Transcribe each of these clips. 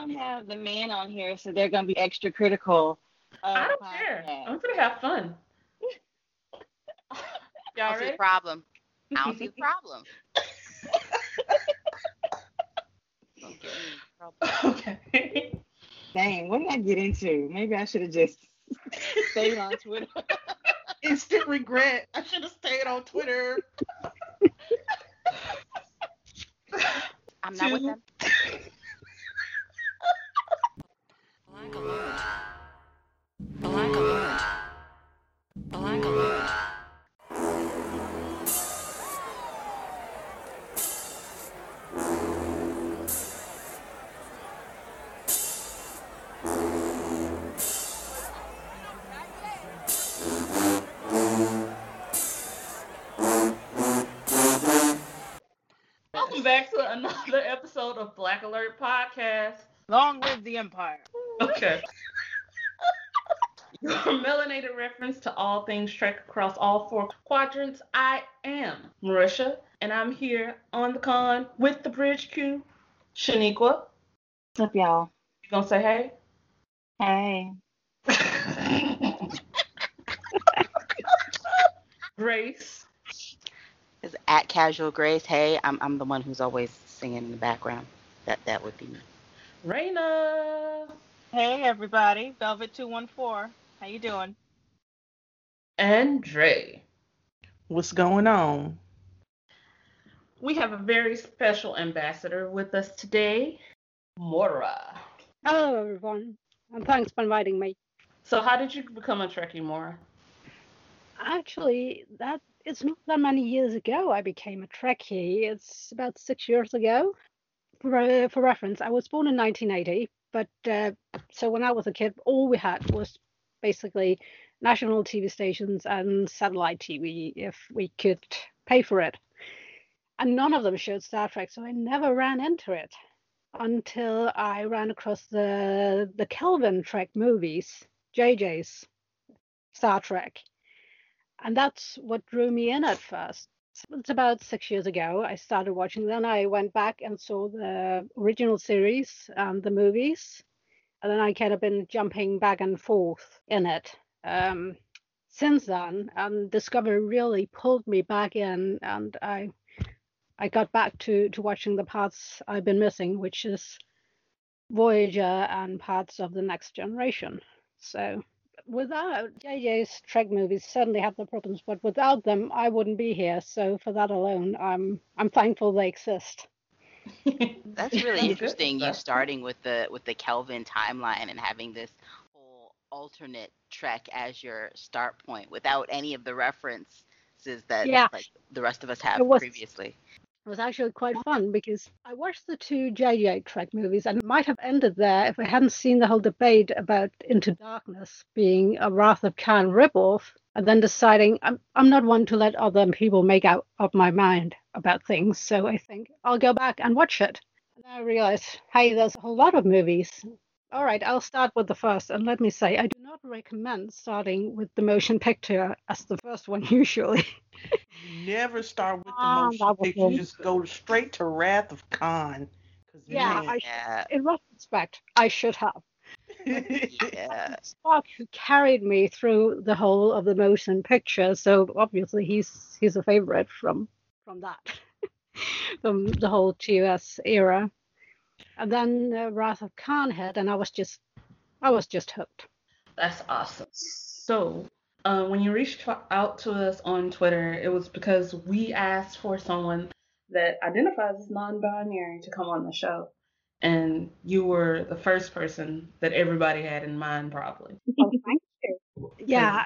don't have the man on here, so they're going to be extra critical. I don't care. I'm going to have fun. Y'all ready? I don't see the problem. Don't get me in trouble. Okay. Dang, what did I get into? Maybe I should have just stayed on Twitter. Instant regret. I should have stayed on Twitter. I'm not with them. Black Alert. Black Alert. Black Alert. Back to another episode of Black Alert Podcast. Long live the Empire. Okay. Your melanated reference to all things Trek across all four quadrants. I am Marisha, and I'm here on the con with the bridge crew, Shaniqua. What's up, y'all? You gonna say hey? Hey. Grace. Is at Casual Grace. Hey, I'm the one who's always singing in the background. That would be me. Raina. Hey, everybody. Velvet 214. How you doing? André. What's going on? We have a very special ambassador with us today, Maura. Hello, everyone, and thanks for inviting me. So, how did you become a Trekkie, Maura? Actually, it's not that many years ago I became a Trekkie. It's about 6 years ago. For reference, I was born in 1980, but so when I was a kid, all we had was basically national TV stations and satellite TV if we could pay for it. And none of them showed Star Trek, so I never ran into it until I ran across the Kelvin Trek movies, JJ's Star Trek. And that's what drew me in at first. It's about 6 years ago I started watching. Then I went back and saw the original series and the movies. And then I kind of been jumping back and forth in it since then. And Discovery really pulled me back in. And I got back to watching the parts I've been missing, which is Voyager and parts of the Next Generation. So... without JJ's Trek movies, certainly have their problems, but without them, I wouldn't be here. So for that alone, I'm thankful they exist. That's really interesting. You starting with the Kelvin timeline and having this whole alternate Trek as your start point without any of the references that the rest of us have previously. It was actually quite fun because I watched the two JJ Trek movies and might have ended there if I hadn't seen the whole debate about Into Darkness being a Wrath of Khan ripoff, and then deciding I'm not one to let other people make out of my mind about things, so I think I'll go back and watch it. And I realized, hey, there's a whole lot of movies. All right, I'll start with the first, and let me say, I do not recommend starting with The Motion Picture as the first one usually. Never start with The Motion Picture. Just go straight to Wrath of Khan. In retrospect, I should have. Spock, who carried me through the whole of The Motion Picture, so obviously he's a favorite from that, from the whole TOS era. And then Wrath of Khan hit, and I was just hooked. That's awesome. So. When you reached out to us on Twitter, it was because we asked for someone that identifies as non-binary to come on the show. And you were the first person that everybody had in mind, probably. Oh, thank you. Yeah,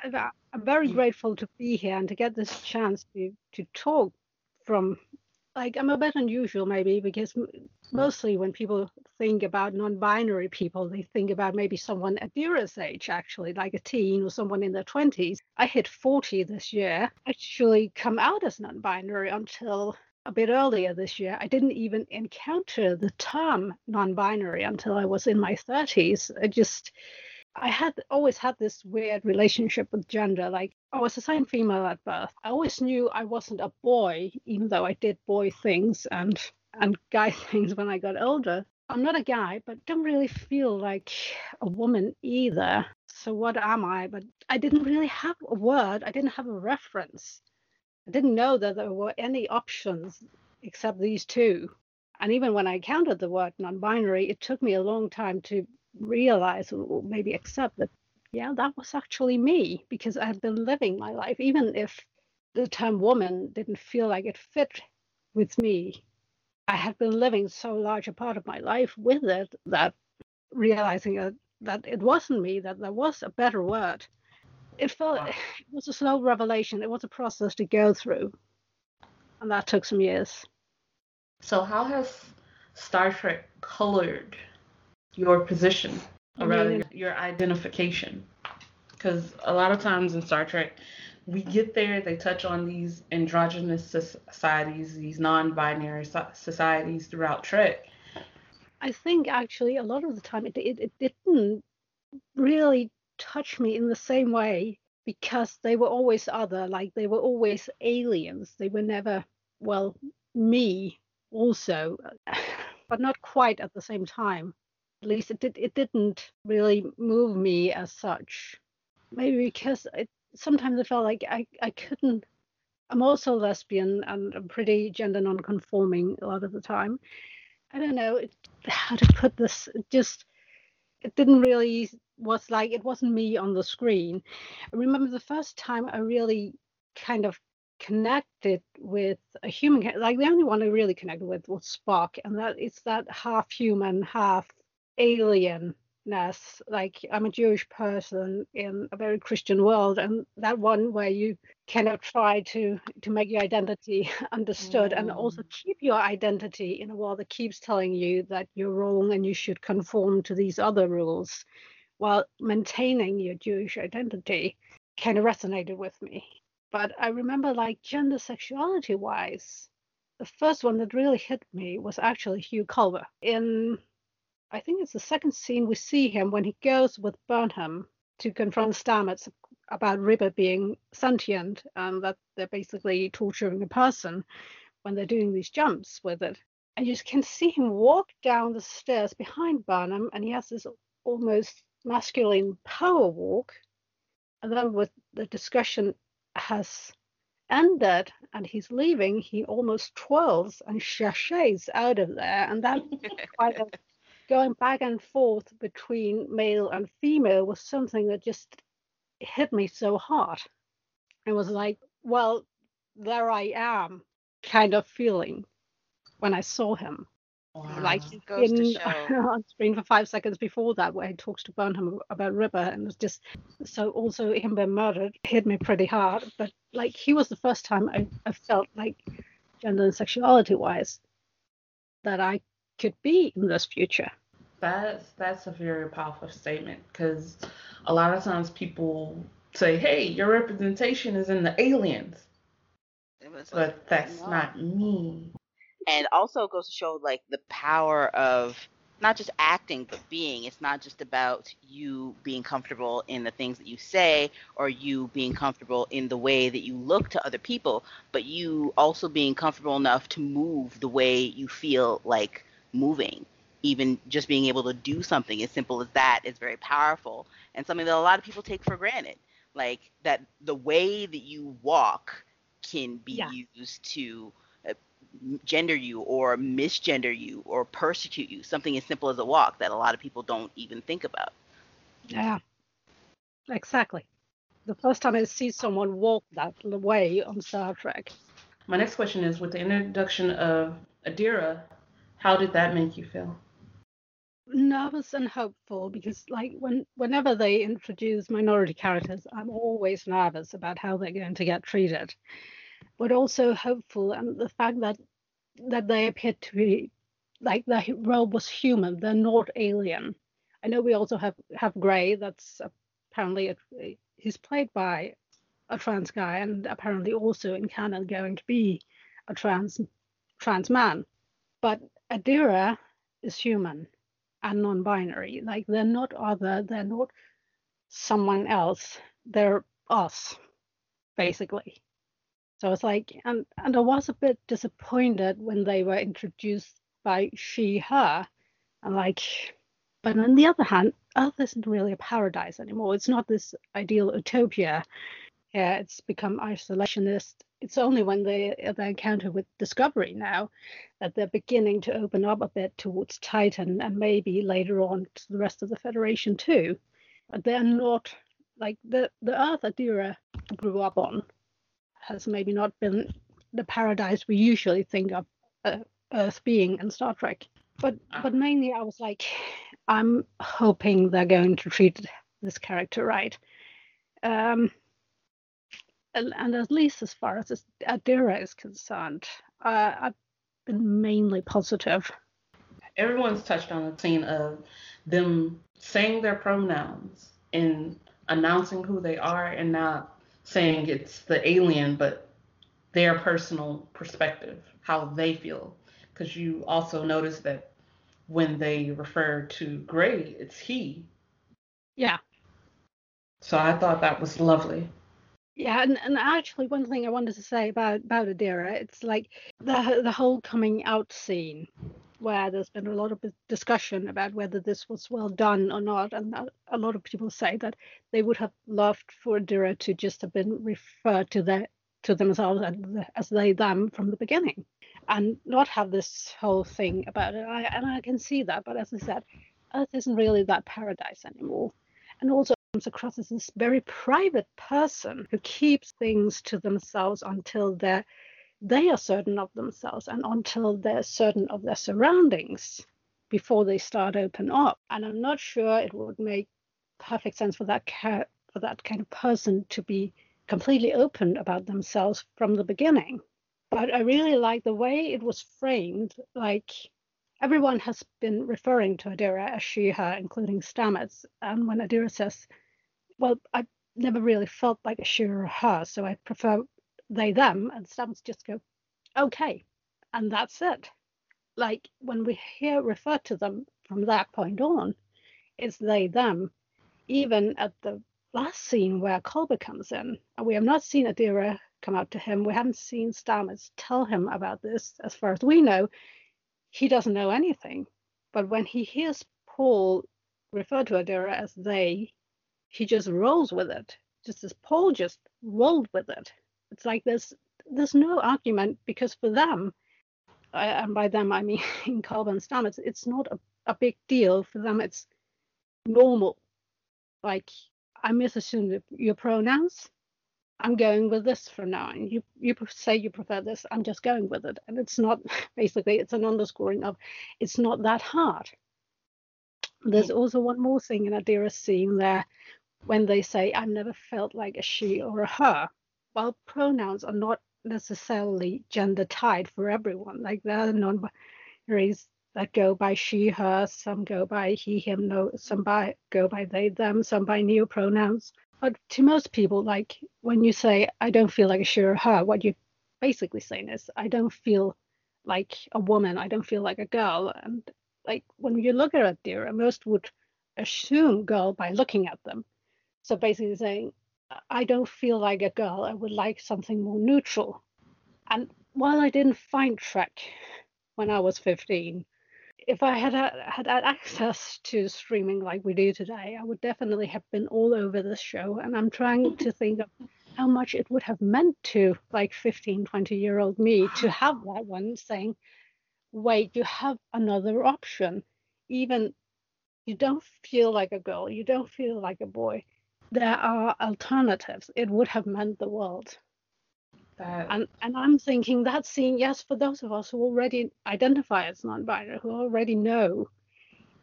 I'm very grateful to be here and to get this chance to talk from... Like, I'm a bit unusual, maybe, because mostly when people think about non-binary people, they think about maybe someone Adira's age, actually, like a teen or someone in their 20s. I hit 40 this year. I actually come out as non-binary until a bit earlier this year. I didn't even encounter the term non-binary until I was in my 30s. I had always had this weird relationship with gender. Like, I was assigned female at birth. I always knew I wasn't a boy, even though I did boy things and guy things when I got older. I'm not a guy, but don't really feel like a woman either. So what am I? But I didn't really have a word. I didn't have a reference. I didn't know that there were any options except these two. And even when I encountered the word non-binary, it took me a long time to realize or maybe accept that, yeah, that was actually me, because I had been living my life, even if the term woman didn't feel like it fit with me. I had been living so large a part of my life with it that realizing that it wasn't me, that there was a better word. It was a slow revelation. It was a process to go through. And that took some years. So how has Star Trek colored your position, or rather your identification? Because a lot of times in Star Trek, we get there, they touch on these androgynous societies, these non-binary societies throughout Trek. I think actually a lot of the time it didn't really touch me in the same way, because they were always other, like they were always aliens. They were never, well, me also, but not quite at the same time. At least it didn't really move me as such. Maybe because sometimes I felt like I couldn't. I'm also lesbian and I'm pretty gender non-conforming a lot of the time. I don't know how to put this. It didn't really, was like, it wasn't me on the screen. I remember the first time I really kind of connected with a human, like the only one I really connected with was Spock, and that it's that half human, half alienness. Like, I'm a Jewish person in a very Christian world, and that one where you kind of try to make your identity understood and also keep your identity in a world that keeps telling you that you're wrong and you should conform to these other rules while maintaining your Jewish identity, kind of resonated with me. But I remember, like, gender sexuality wise, the first one that really hit me was actually Hugh Culver. In, I think it's the second scene, we see him when he goes with Burnham to confront Stamets about River being sentient and that they're basically torturing a person when they're doing these jumps with it. And you can see him walk down the stairs behind Burnham, and he has this almost masculine power walk. And then with the discussion has ended and he's leaving, he almost twirls and sashays out of there. And that quite a going back and forth between male and female was something that just hit me so hard. It was like, well, there I am kind of feeling when I saw him. Wow. Like he's been on screen for 5 seconds before that, where he talks to Burnham about River, and it's just so also him being murdered hit me pretty hard. But like, he was the first time I felt like, gender and sexuality wise, that I could be in this future. That's a very powerful statement, because a lot of times people say, hey, your representation is in the aliens, but that's not me. And also goes to show, like, the power of not just acting, but being. It's not just about you being comfortable in the things that you say or you being comfortable in the way that you look to other people, but you also being comfortable enough to move the way you feel like moving. Even just being able to do something as simple as that is very powerful, and something that a lot of people take for granted. Like, that the way that you walk can be used to gender you or misgender you or persecute you, something as simple as a walk that a lot of people don't even think about. Yeah, exactly. The first time I see someone walk that way on Star Trek. My next question is, with the introduction of Adira, how did that make you feel? Nervous and hopeful, because like whenever they introduce minority characters, I'm always nervous about how they're going to get treated, but also hopeful, and the fact that they appeared to be, like, their role was human, they're not alien. I know we also have Gray, that's apparently, he's played by a trans guy, and apparently also in canon going to be a trans man. But Adira is human and non-binary. Like, they're not other, they're not someone else, they're us, basically. So it's like, and I was a bit disappointed when they were introduced by she, her, But on the other hand, Earth isn't really a paradise anymore. It's not this ideal utopia. Yeah, it's become isolationist. It's only when they encounter with Discovery now that they're beginning to open up a bit towards Titan and maybe later on to the rest of the Federation too. But they're not like the Earth Adira grew up on has maybe not been the paradise we usually think of Earth being in Star Trek. But mainly I was like, I'm hoping they're going to treat this character right. And at least as far as Adira is concerned, I've been mainly positive. Everyone's touched on the scene of them saying their pronouns and announcing who they are and not saying it's the alien, but their personal perspective, how they feel. Because you also notice that when they refer to Gray, it's he. Yeah. So I thought that was lovely. Yeah, and actually one thing I wanted to say about Adira, it's like the whole coming out scene where there's been a lot of discussion about whether this was well done or not, and a lot of people say that they would have loved for Adira to just have been referred to themselves as they, them from the beginning and not have this whole thing about it. I can see that, but as I said, Earth isn't really that paradise anymore. And also comes across as this very private person who keeps things to themselves until they are certain of themselves and until they're certain of their surroundings before they start open up. And I'm not sure it would make perfect sense for that kind of person to be completely open about themselves from the beginning. But I really like the way it was framed. Like, everyone has been referring to Adira as she, her, including Stamets. And when Adira says, well, I never really felt like a she or her, so I prefer they, them. And Stamets just go, okay. And that's it. Like, when we hear referred to them from that point on, it's they, them. Even at the last scene where Colbert comes in, and we have not seen Adira come out to him. We haven't seen Stamets tell him about this. As far as we know, he doesn't know anything. But when he hears Paul refer to Adira as they, he just rolls with it. Just as Paul just rolled with it. It's like there's no argument, because for them, and by them I mean Colbert and Stamets, it's not a big deal. For them, it's normal. Like, I misassumed your pronouns. I'm going with this from now on. You say you prefer this. I'm just going with it. And it's not, basically, it's an underscoring of it's not that hard. There's also one more thing in Adira's scene there when they say, I've never felt like a she or a her. Well, pronouns are not necessarily gender tied for everyone. Like, there are non-binaries that go by she, her, some go by he, him, no, some by go by they, them, some by neopronouns. But to most people, like, when you say, I don't feel like a she or her, what you're basically saying is, I don't feel like a woman, I don't feel like a girl. And, like, when you look at Adira, most would assume girl by looking at them. So basically saying, I don't feel like a girl, I would like something more neutral. And while I didn't find Trek when I was 15, if I had access to streaming like we do today, I would definitely have been all over this show. And I'm trying to think of how much it would have meant to, like, 15, 20-year-old me to have that one saying, wait, you have another option. Even you don't feel like a girl, you don't feel like a boy. There are alternatives. It would have meant the world. And I'm thinking that scene, yes, for those of us who already identify as non-binary, who already know,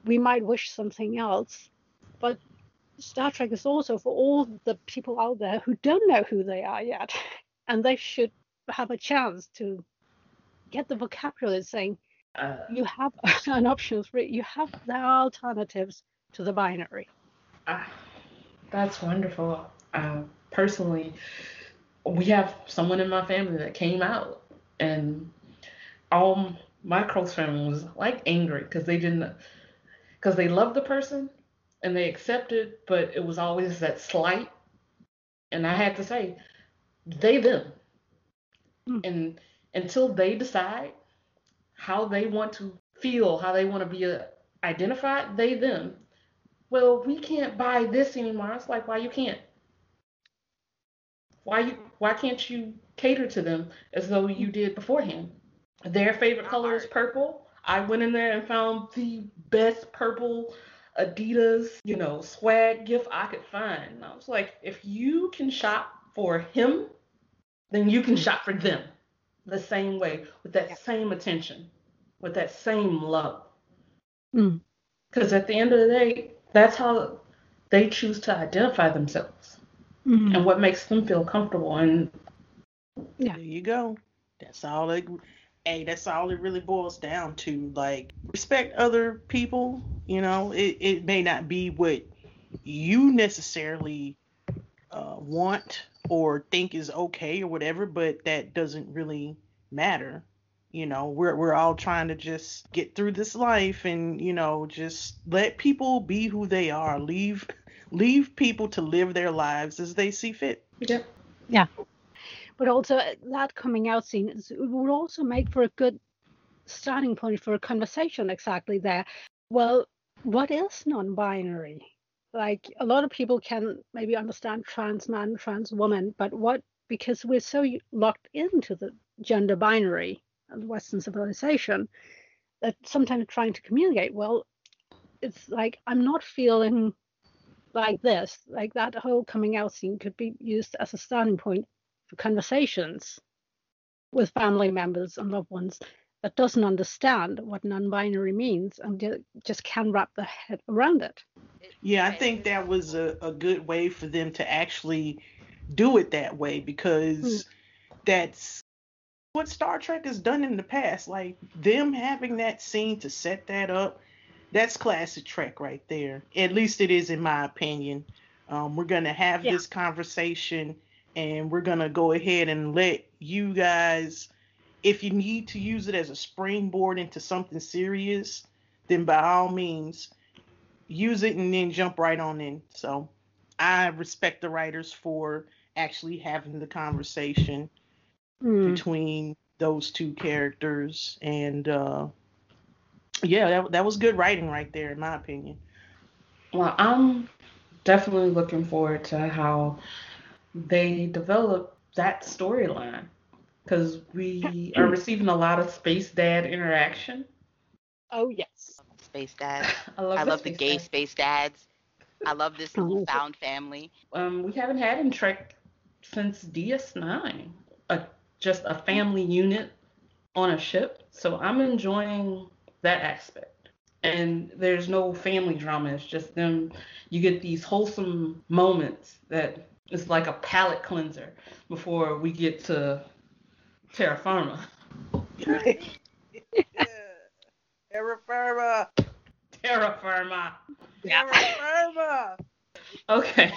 we might wish something else. But Star Trek is also for all the people out there who don't know who they are yet. And they should have a chance to get the vocabulary saying, you have an option, you have the alternatives to the binary. That's wonderful. Personally, we have someone in my family that came out, and all my close family was like angry because they loved the person and they accepted, but it was always that slight. And I had to say, they, them. And until they decide how they want to feel, how they want to be identified, they, them. Well, we can't buy this anymore. It's like, why you can't? Why can't you cater to them as though you did beforehand? Their favorite color is purple. I went in there and found the best purple Adidas, swag gift I could find. And I was like, if you can shop for him, then you can shop for them the same way, with that same attention, with that same love. Because at the end of the day, that's how they choose to identify themselves and what makes them feel comfortable. And there you go. That's all that's all it really boils down to. Like, respect other people. It may not be what you necessarily want or think is okay or whatever, but that doesn't really matter. We're all trying to just get through this life and, just let people be who they are. Leave people to live their lives as they see fit. Yeah. Yeah. But also that coming out scene would also make for a good starting point for a conversation exactly there. Well, what is non-binary? Like, a lot of people can maybe understand trans man, trans woman, but because we're so locked into the gender binary of Western civilization, that sometimes trying to communicate, well, it's like, I'm not feeling like this. Like, that whole coming out scene could be used as a starting point for conversations with family members and loved ones that doesn't understand what non-binary means and just can't wrap their head around it. Yeah, I think that was a good way for them to actually do it that way, because that's what Star Trek has done in the past. Like, them having that scene to set that up, that's classic Trek right there. At least it is, in my opinion. We're going to have this conversation, and we're going to go ahead and let you guys, if you need to use it as a springboard into something serious, then by all means, use it and then jump right on in. So I respect the writers for actually having the conversation between those two characters, and that was good writing right there, in my opinion. Well, I'm definitely looking forward to how they develop that storyline, because we are receiving a lot of space dad interaction. Oh yes, space dad. I love the gay space dads. I love this little found family. We haven't had in Trek since DS9. Just a family unit on a ship. So I'm enjoying that aspect. And there's no family drama. It's just them. You get these wholesome moments that it's like a palate cleanser before we get to Terra Firma. Terra Firma. Terra Firma. Terra Firma. Okay.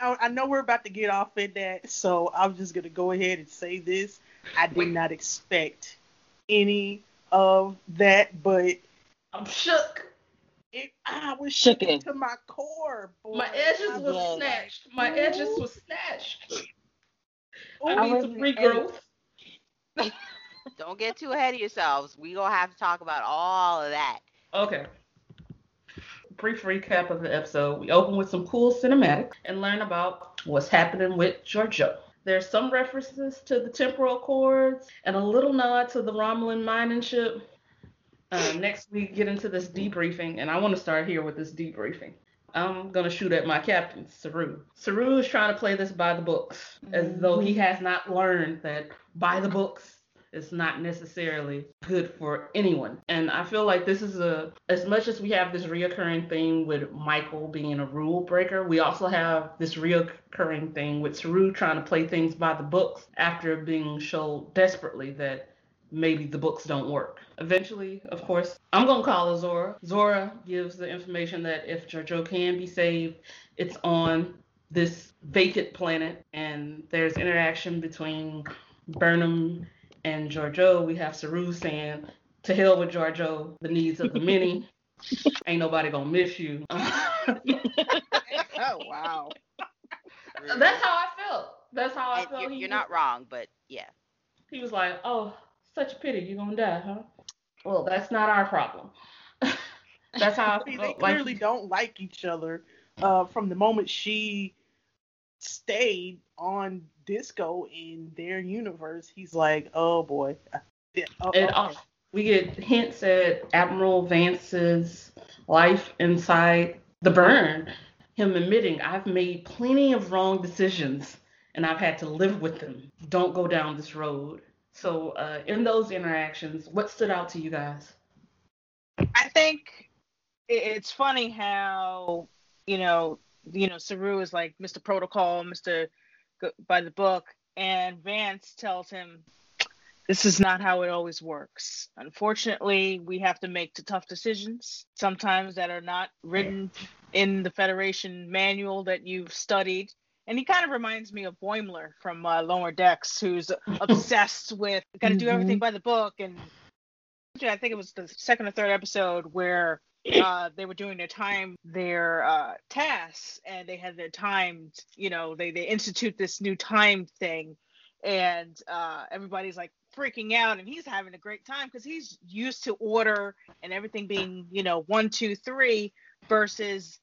I know we're about to get off in that, so I'm just going to go ahead and say this. I did not expect any of that, but I'm shook. I was shook to my core. Boy. My edges was snatched. Ooh, I need some regrowth. Don't get too ahead of yourselves. We're going to have to talk about all of that. Okay. Brief recap of the episode. We open with some cool cinematics and learn about what's happening with Giorgio. There's some references to the temporal cords and a little nod to the Romulan mining ship. Next, we get into this debriefing, and I want to start here with this debriefing. I'm going to shoot at my captain, Saru. Saru is trying to play this by the books, as though he has not learned that by the books is not necessarily good for anyone. And I feel like this is as much as we have this reoccurring thing with Michael being a rule breaker, we also have this reoccurring thing with Saru trying to play things by the books after being shown desperately that maybe the books don't work. Eventually, of course, I'm going to call her Zora. Zora gives the information that if Giorgio can be saved, it's on this vacant planet. And there's interaction between Burnham and Giorgio. We have Saru saying, to hell with Giorgio, the needs of the many. Ain't nobody gonna miss you. Oh, wow. Really? That's how I felt. That's how I felt. You're not wrong, but yeah. He was like, oh, such a pity. You're gonna die, huh? Well, that's not our problem. That's how I feel. They clearly don't like each other from the moment she stayed on Disco in their universe. He's like, oh boy. We get hints at Admiral Vance's life inside the burn. Him admitting, I've made plenty of wrong decisions and I've had to live with them. Don't go down this road. So in those interactions, what stood out to you guys? I think it's funny how, you know, Saru is like Mr. Protocol, Mr. by the book, and Vance tells him, this is not how it always works. Unfortunately, we have to make tough decisions, sometimes that are not written in the Federation manual that you've studied. And he kind of reminds me of Boimler from Lower Decks, who's obsessed with, got to do everything by the book. And I think it was the second or third episode where they were doing their tasks, and they had their timed, they institute this new time thing. And everybody's like freaking out, and he's having a great time because he's used to order and everything being, 1, 2, 3 versus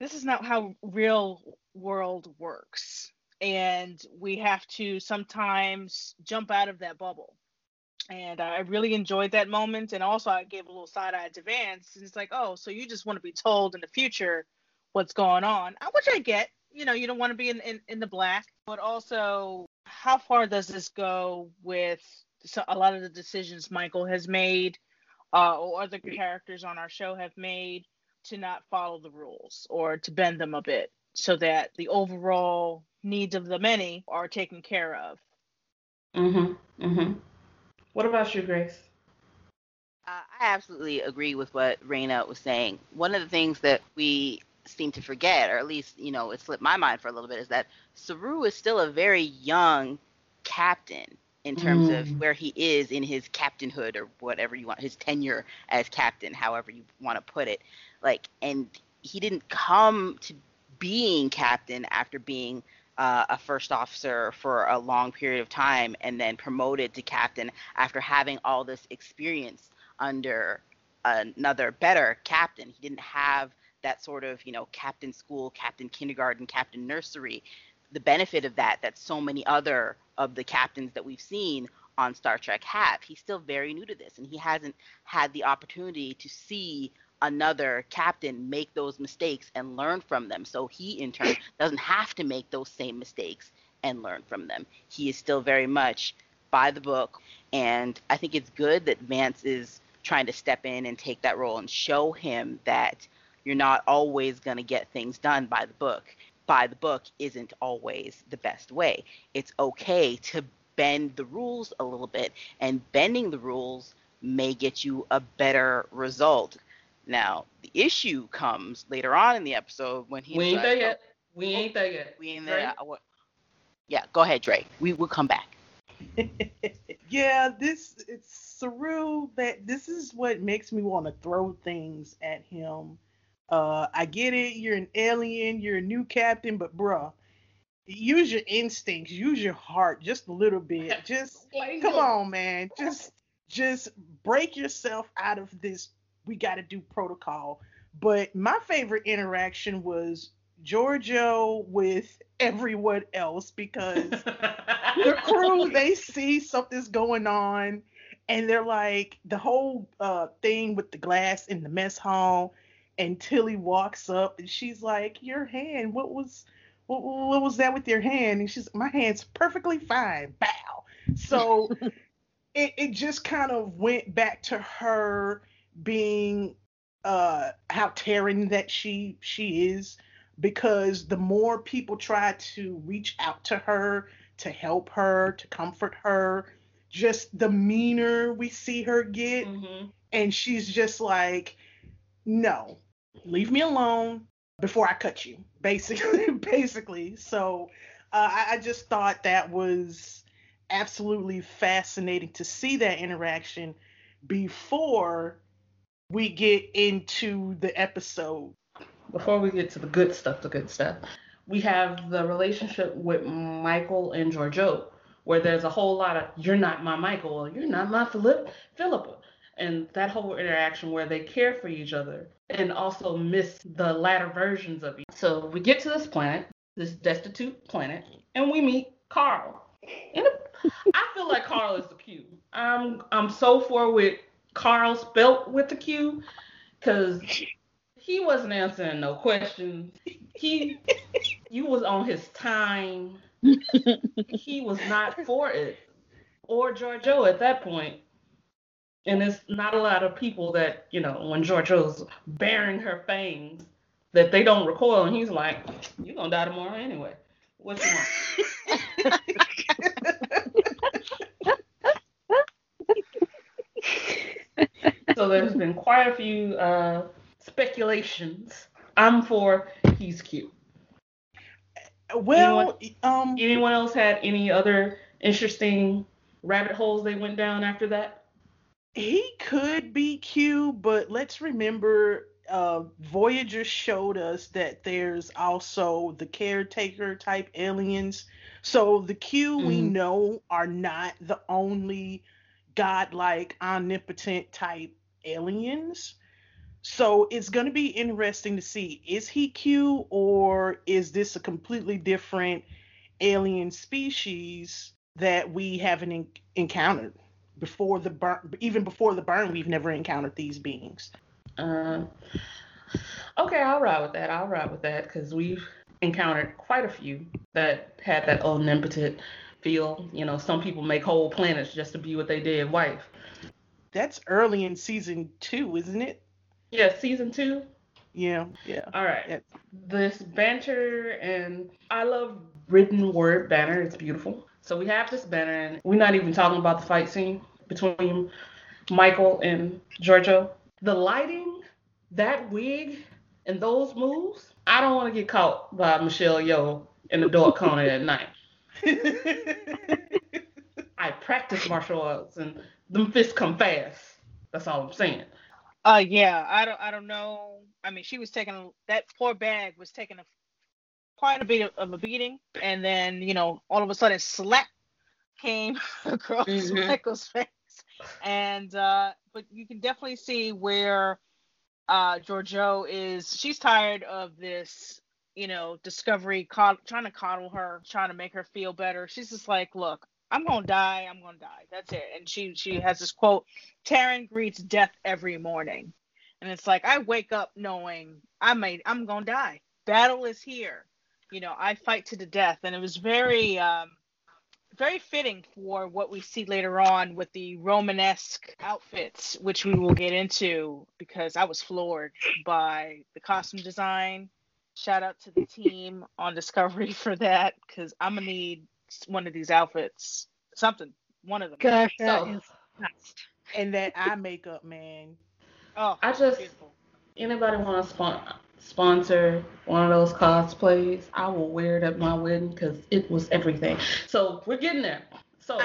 this is not how real world works. And we have to sometimes jump out of that bubble. And I really enjoyed that moment. And also I gave a little side eye to Vance. And it's like, oh, so you just want to be told in the future what's going on, which I get. You don't want to be in the black, but also how far does this go with a lot of the decisions Michael has made or other characters on our show have made to not follow the rules or to bend them a bit so that the overall needs of the many are taken care of. Mm-hmm. Mm-hmm. What about you, Grace? I absolutely agree with what Raina was saying. One of the things that we seem to forget, or at least, it slipped my mind for a little bit, is that Saru is still a very young captain in terms of where he is in his captainhood, or whatever you want, his tenure as captain, however you want to put it. And he didn't come to being captain after being a first officer for a long period of time and then promoted to captain after having all this experience under another better captain. He didn't have that sort of, captain school, captain kindergarten, captain nursery, the benefit of that so many other of the captains that we've seen on Star Trek have. He's still very new to this, and he hasn't had the opportunity to see another captain make those mistakes and learn from them. So he, in turn, doesn't have to make those same mistakes and learn from them. He is still very much by the book, and I think it's good that Vance is trying to step in and take that role and show him that you're not always going to get things done by the book. By the book isn't always the best way. It's okay to bend the rules a little bit, and bending the rules may get you a better result. Now, the issue comes later on in the episode when he... We ain't there yet. Yeah, go ahead, Dre. We will come back. Yeah, it's surreal that this is what makes me want to throw things at him. I get it, you're an alien, you're a new captain, but bruh, use your instincts, use your heart just a little bit. Just come on, man. Just break yourself out of this. We gotta do protocol. But my favorite interaction was Giorgio with everyone else, because the crew, they see something's going on, and they're like, the whole thing with the glass in the mess hall. And Tilly walks up and she's like, your hand, what was that with your hand? And she's, my hand's perfectly fine. Bow. So it just kind of went back to her being how Terran that she is, because the more people try to reach out to her, to help her, to comfort her, just the meaner we see her get. Mm-hmm. And she's just like, no. Leave me alone before I cut you, basically. So I just thought that was absolutely fascinating to see that interaction before we get into the episode. Before we get to the good stuff, we have the relationship with Michael and Giorgio, where there's a whole lot of, you're not my Michael, or you're not my Philippa. and that whole interaction where they care for each other and also miss the latter versions of each. So we get to this planet, this destitute planet, and we meet Carl. And I feel like Carl is the Q. I'm so for with Carl spelt with the Q, because he wasn't answering no questions. You was on his time. He was not for it. Or Giorgio at that point. And it's not a lot of people that, you know, when Giorgio's bearing her fangs, that they don't recoil. And he's like, you're going to die tomorrow anyway. What you want? So there's been quite a few speculations. I'm for he's cute. Well, anyone else had any other interesting rabbit holes they went down after that? He could be Q, but let's remember Voyager showed us that there's also the caretaker type aliens. So the Q we know are not the only godlike, omnipotent type aliens. So it's going to be interesting to see, is he Q or is this a completely different alien species that we haven't encountered before the burn? Even before the burn, we've never encountered these beings. Okay, I'll ride with that. Because we've encountered quite a few that had that omnipotent feel. You know, some people make whole planets just to be what they did wife. That's early in season 2, isn't it? Yeah, season 2. Yeah. All right. Yeah. This banter, and I love written word banner. It's beautiful. So we have this banner, and we're not even talking about the fight scene between Michael and Giorgio. The lighting, that wig, and those moves, I don't want to get caught by Michelle Yeoh in the dark corner at night. I practice martial arts, and them fists come fast. That's all I'm saying. Yeah, I don't know. I mean, she was that poor bag was taking quite a bit of a beating, and then, you know, all of a sudden, slap came across Michael's face, and but you can definitely see where Giorgio is. She's tired of this, you know, Discovery trying to coddle her, trying to make her feel better. She's just like, look, I'm gonna die. That's it. And she has this quote, Taryn greets death every morning. And it's like, I wake up knowing I'm gonna die. Battle is here. You know, I fight to the death. And it was very very fitting for what we see later on with the Romanesque outfits, which we will get into, because I was floored by the costume design. Shout out to the team on Discovery for that, because I'm gonna need one of these outfits, one of them. Gosh, that is nuts. And that eye makeup, man. Oh, I just beautiful. Anybody want to sponsor one of those cosplays? I will wear it at my wedding, because it was everything. So we're getting there. So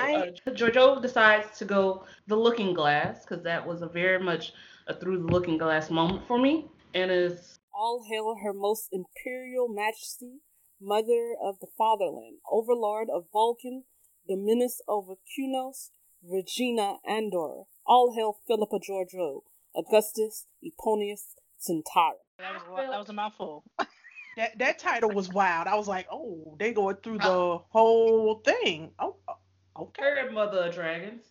Giorgio decides to go the Looking Glass, because that was a very much a through the Looking Glass moment for me. And it's all hail her most imperial majesty, Mother of the Fatherland, Overlord of Vulcan, Dominus over Cunos, Regina Andor, all hail Philippa Giorgio, Augustus Eponius Centauri. That was a mouthful. that title was wild. I was like, oh, they going through the whole thing. Oh, okay. Her Mother of Dragons.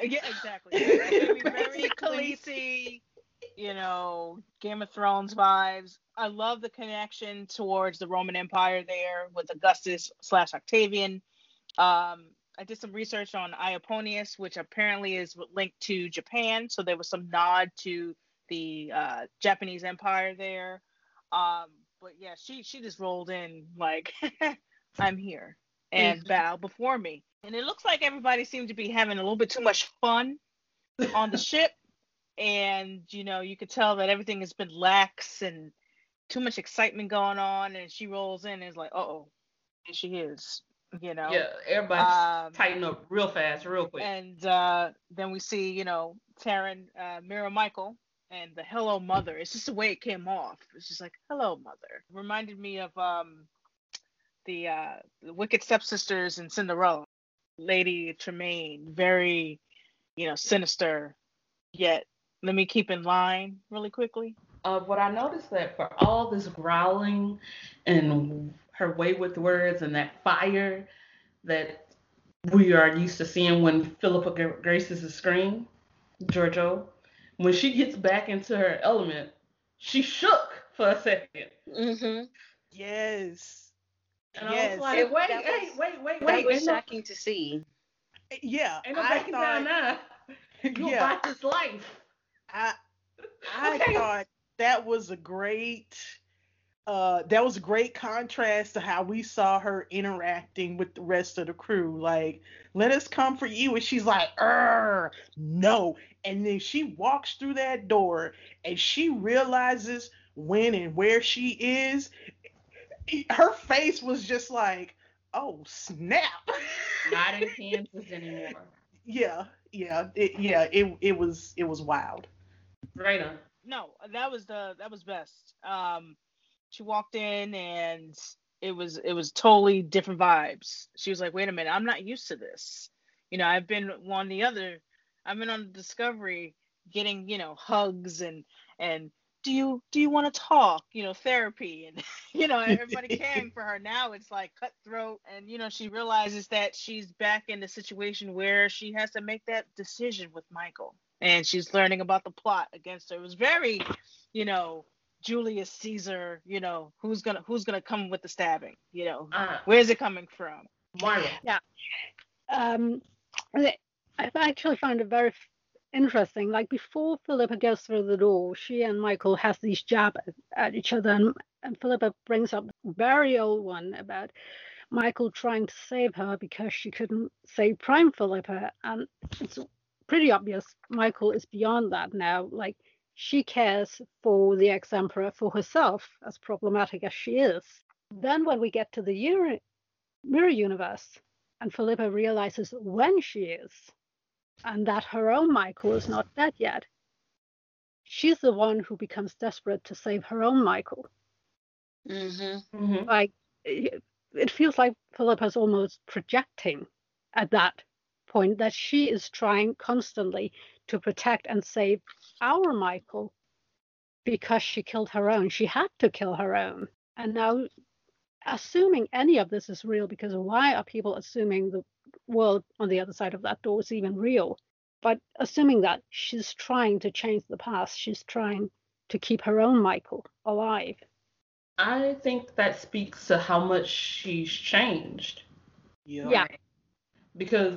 Yeah, exactly. Very Khaleesi, you know, Game of Thrones vibes. I love the connection towards the Roman Empire there with Augustus / Octavian. I did some research on Iaponius, which apparently is linked to Japan. So there was some nod to the Japanese Empire there. But yeah, she just rolled in like, I'm here and bow before me. And it looks like everybody seemed to be having a little bit too much fun on the ship. And, you know, you could tell that everything has been lax and too much excitement going on, and she rolls in and is like, uh-oh, and she is, you know. Yeah, everybody's tighten up real fast, real quick. And then we see, you know, Taryn mirror Michael, and the hello mother. It's just the way it came off. It's just like, hello mother. Reminded me of the Wicked Stepsisters in Cinderella. Lady Tremaine, very, you know, sinister yet let me keep in line really quickly. What I noticed that for all this growling and her way with words and that fire that we are used to seeing when Philippa graces the screen, Giorgio, when she gets back into her element, she shook for a second. Mm-hmm. Yes. And yes. I was like, wait. That was shocking to see. Yeah. Ain't no backing down now. You'll watch this life. I thought that was a great contrast to how we saw her interacting with the rest of the crew. Like, let us comfort you, and she's like, no. And then she walks through that door and she realizes when and where she is. Her face was just like, oh snap. Not in Kansas anymore. It was wild. Raina. No, that was best. She walked in and it was totally different vibes. She was like, wait a minute, I'm not used to this. You know, I've been on Discovery getting, you know, hugs and do you want to talk? You know, therapy and, you know, everybody caring for her. Now it's like cutthroat. And, you know, she realizes that she's back in the situation where she has to make that decision with Michael. And she's learning about the plot against her. It was very, you know, Julius Caesar, you know, who's gonna come with the stabbing, you know, where's it coming from? Maura. Yeah. I've actually found it very interesting. Like, before Philippa goes through the door, she and Michael has these jabs at each other, and Philippa brings up a very old one about Michael trying to save her because she couldn't save Prime Philippa, and it's pretty obvious Michael is beyond that now. Like, she cares for the ex-emperor for herself, as problematic as she is. Then when we get to the mirror universe, and Philippa realizes when she is, and that her own Michael is not dead yet, she's the one who becomes desperate to save her own Michael. Mm-hmm. Mm-hmm. Like, it feels like Philippa's almost projecting at that point that she is trying constantly to protect and save our Michael because she killed her own. She had to kill her own. And now, assuming any of this is real, because why are people assuming the world on the other side of that door is even real? But assuming that, she's trying to change the past. She's trying to keep her own Michael alive. I think that speaks to how much she's changed. Yeah. Because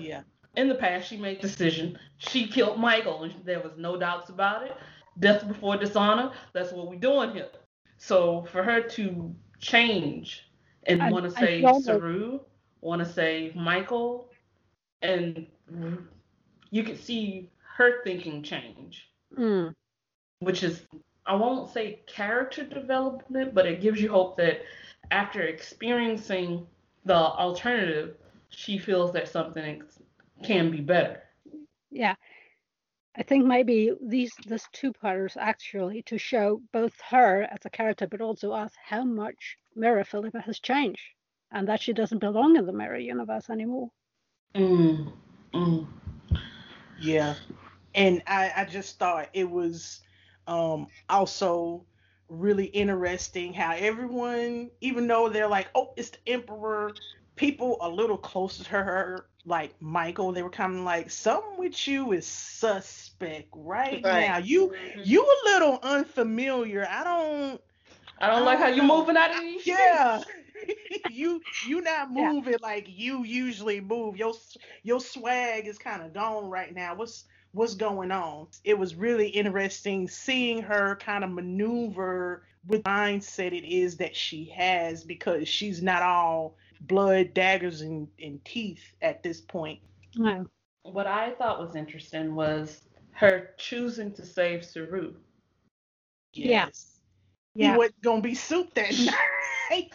in the past, she made a decision. She killed Michael, and there was no doubts about it. Death before dishonor, that's what we're doing here. So for her to change and want to save Saru, want to save Michael, and you can see her thinking change, which is, I won't say character development, but it gives you hope that after experiencing the alternative, she feels that something can be better. Yeah. I think maybe this two-parters actually to show both her as a character, but also us, how much Mirror Philippa has changed and that she doesn't belong in the Mirror universe anymore. Yeah. And I just thought it was also really interesting how everyone, even though they're like, oh, it's the Emperor, people a little closer to her, like Michael, they were kind of like, something with you is suspect right. now. You a little unfamiliar. I don't like how you're moving out of these. Yeah. you not moving like you usually move. Your swag is kind of gone right now. What's going on? It was really interesting seeing her kind of maneuver with the mindset it is that she has, because she's not all blood, daggers, and teeth at this point. Wow. What I thought was interesting was her choosing to save Saru. Yes. Yeah. He wasn't going to be soup that night.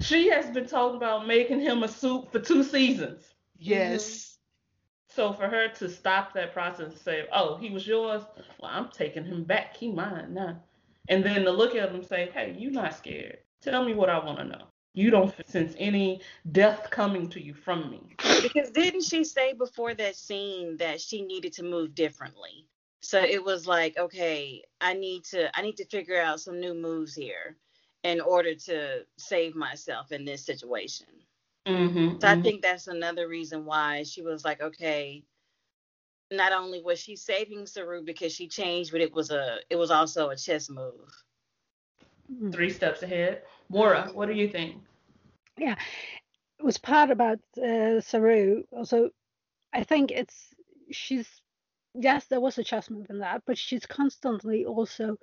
She has been talking about making him a soup for 2 seasons. Yes. Mm-hmm. So for her to stop that process and say, oh, he was yours, well, I'm taking him back. He mine now. And then to look at him and say, hey, you not scared. Tell me what I want to know. You don't sense any death coming to you from me. Because didn't she say before that scene that she needed to move differently? So it was like, okay, I need to figure out some new moves here in order to save myself in this situation. Mm-hmm, so I think that's another reason why she was like, okay, not only was she saving Saru because she changed, but it was also a chess move. 3 steps ahead. Maura, what do you think? Yeah, it was part about Saru. Also, I think yes, there was a chess move in that, but she's constantly also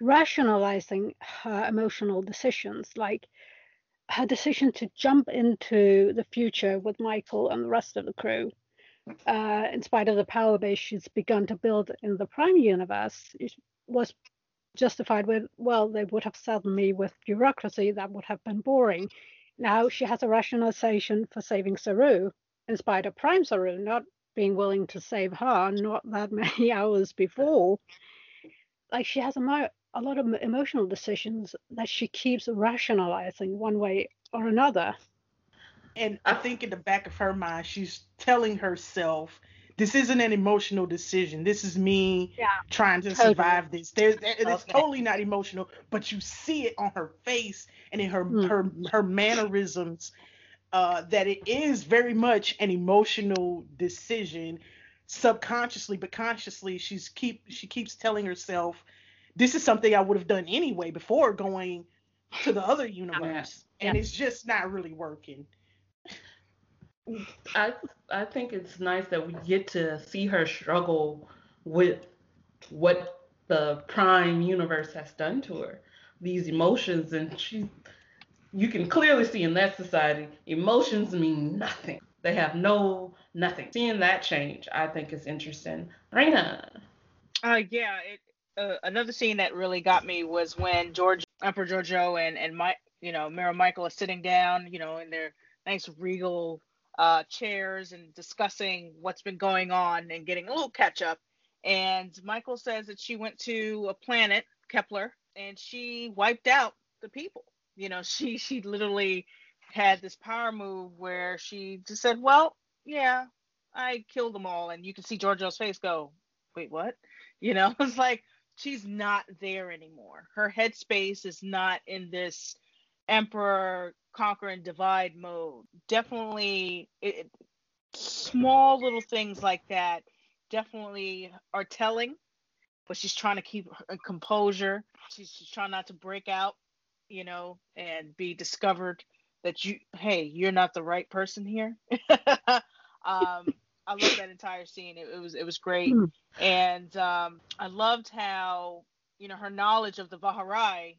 rationalizing her emotional decisions, like her decision to jump into the future with Michael and the rest of the crew. In spite of the power base she's begun to build in the Prime universe, it was justified with, well, they would have saddled me with bureaucracy, that would have been boring. Now she has a rationalization for saving Saru, in spite of Prime Saru not being willing to save her not that many hours before. Like, she has a lot of emotional decisions that she keeps rationalizing one way or another. And I think in the back of her mind, she's telling herself, this isn't an emotional decision. This is me trying to survive this. It's totally not emotional, but you see it on her face and in her mannerisms that it is very much an emotional decision, subconsciously but consciously. She keeps telling herself, this is something I would have done anyway before going to the other universe, and it's just not really working. I think it's nice that we get to see her struggle with what the Prime universe has done to her, these emotions, and you can clearly see in that society, emotions mean nothing. They have nothing. Seeing that change, I think, is interesting. Raina? Another scene that really got me was when Emperor Georgiou and Mirror Michael are sitting down, in their nice regal chairs and discussing what's been going on and getting a little catch up. And Michael says that she went to a planet, Kepler, and she wiped out the people. She literally had this power move where she just said, well, yeah, I killed them all. And you can see Giorgio's face go, wait, what? It's like, she's not there anymore. Her headspace is not in this emperor, conquer and divide mode. Definitely, small little things like that definitely are telling, but she's trying to keep her composure. She's trying not to break out, and be discovered that you're not the right person here. I love that entire scene. It was great. And I loved how, her knowledge of the Vaharai,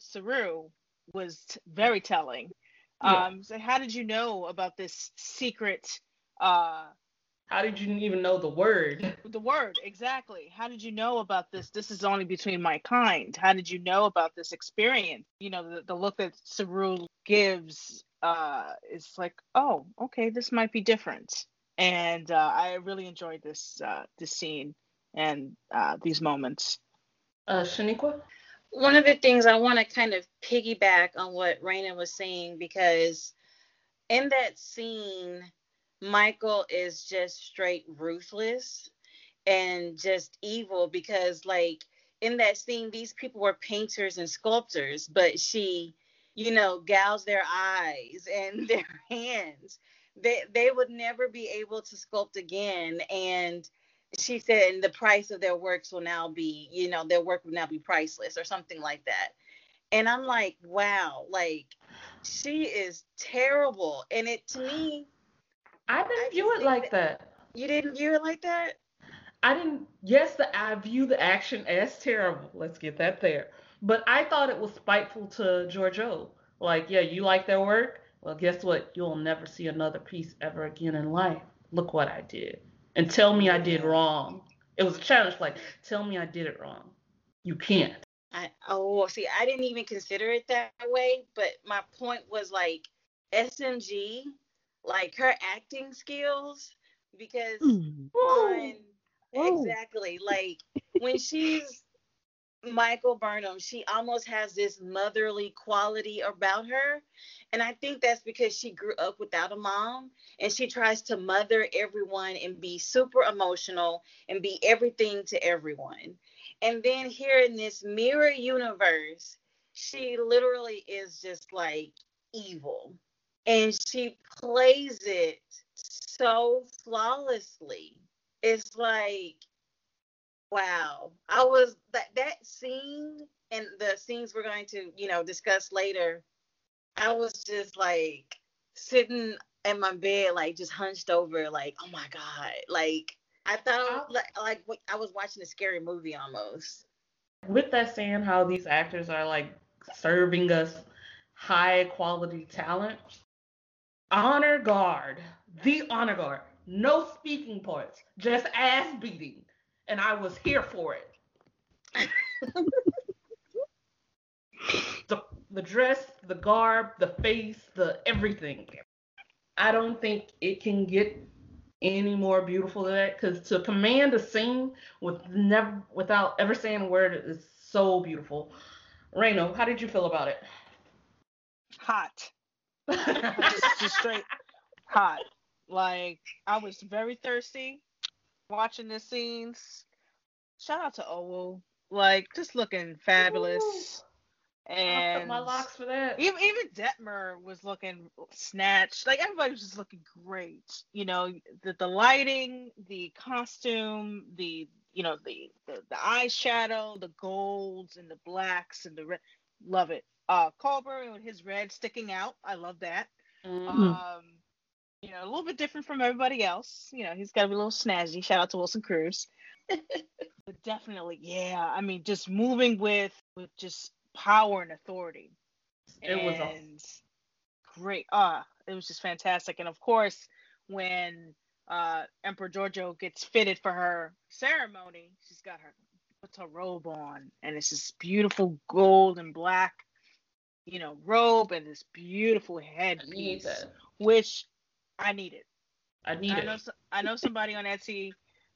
Saru, was very telling. So how did you know about this secret? How did you even know the word? The word, exactly. How did you know about this? This is only between my kind. How did you know about this experience? The look that Saru gives is like, oh, okay, this might be different. And I really enjoyed this scene and these moments. Shaniqua? One of the things I want to kind of piggyback on what Raina was saying, because in that scene, Michael is just straight ruthless and just evil, because like in that scene, these people were painters and sculptors, but she, gouged their eyes and their hands. They would never be able to sculpt again. And she said, and the price of their works will now be, their work will now be priceless or something like that. And I'm like, wow, like she is terrible. And it, to me, I didn't view it like that. You didn't view it like that? I didn't. Yes, I view the action as terrible. Let's get that there. But I thought it was spiteful to Giorgio. Like, yeah, you like their work? Well, guess what? You'll never see another piece ever again in life. Look what I did. And tell me I did wrong. It was a challenge. Like, tell me I did it wrong. You can't. I didn't even consider it that way. But my point was, like, SMG, like her acting skills, because Whoa. Exactly, like when she's Michael Burnham, she almost has this motherly quality about her. And I think that's because she grew up without a mom, and she tries to mother everyone and be super emotional and be everything to everyone. And then here in this mirror universe, she literally is just like evil, and she plays it so flawlessly. It's like, wow. I was that scene, and the scenes we're going to, discuss later, I was just like sitting in my bed, like just hunched over, like, oh my God. Like I thought like I was watching a scary movie almost. With that saying, how these actors are like serving us high quality talent. The honor guard, no speaking parts, just ass beating. And I was here for it. The dress, the garb, the face, the everything. I don't think it can get any more beautiful than that, because to command a scene without ever saying a word is so beautiful. Raina, how did you feel about it? Hot. just straight hot. Like, I was very thirsty watching the scenes. Shout out to Owo. Like, just looking fabulous. Ooh. And I put my locks for that. Even Detmer was looking snatched. Like, everybody was just looking great. The lighting, the costume, the eyeshadow, the golds and the blacks and the red. Love it. Colbert with his red sticking out. I love that. Mm-hmm. A little bit different from everybody else. He's got to be a little snazzy. Shout out to Wilson Cruz. But definitely, yeah. I mean, just moving with just power and authority. It was awesome. Great. It was just fantastic. And of course, when Emperor Giorgio gets fitted for her ceremony, she's got her robe on, and it's this beautiful gold and black, robe, and this beautiful headpiece, which I needed. I know somebody on Etsy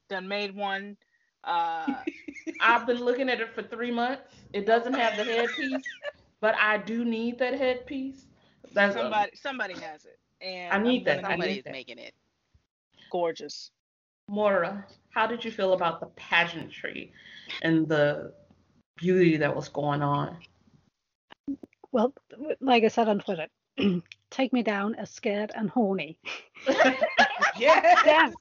done made one. I've been looking at it for 3 months. It doesn't have the headpiece, but I do need that headpiece. That's somebody has it, and somebody's making it gorgeous. Maura, how did you feel about the pageantry and the beauty that was going on? Well, like I said on Twitter, take me down as scared and horny. Yes.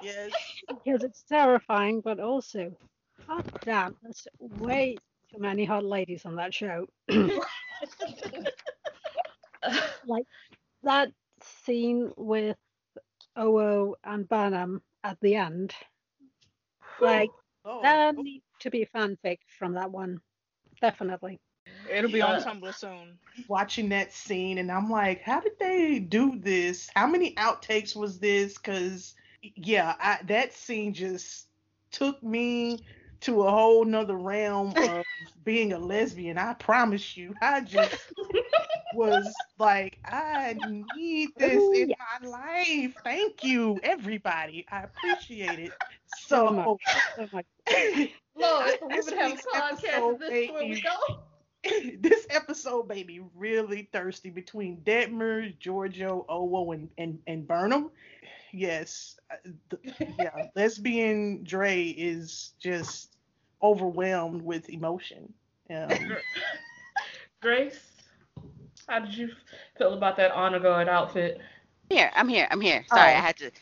Because it's terrifying, but also, oh damn, there's way too many hot ladies on that show. Like that scene with Owo and Burnham at the end. Like, there need to be fanfic from that one. Definitely. It'll be on Tumblr soon. Watching that scene, and I'm like, how did they do this? How many outtakes was this? Because... yeah, that scene just took me to a whole nother realm of being a lesbian. I promise you, I just was like, I need this in my life. Thank you, everybody. I appreciate it. So, Lord, if we would have podcasts, this is where we go. This episode made me really thirsty between Detmer, Giorgio, Owo, and Burnham. Yes. Lesbian Dre is just overwhelmed with emotion. Grace, how did you feel about that honor guard outfit? I'm here. Sorry, I had to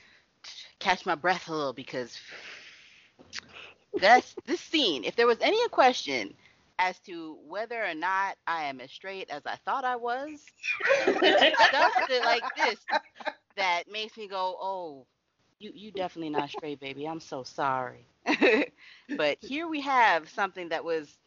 catch my breath a little because that's this scene. If there was any question as to whether or not I am as straight as I thought I was, stuff like this that makes me go, oh, you definitely not straight, baby. I'm so sorry. But here we have something that was,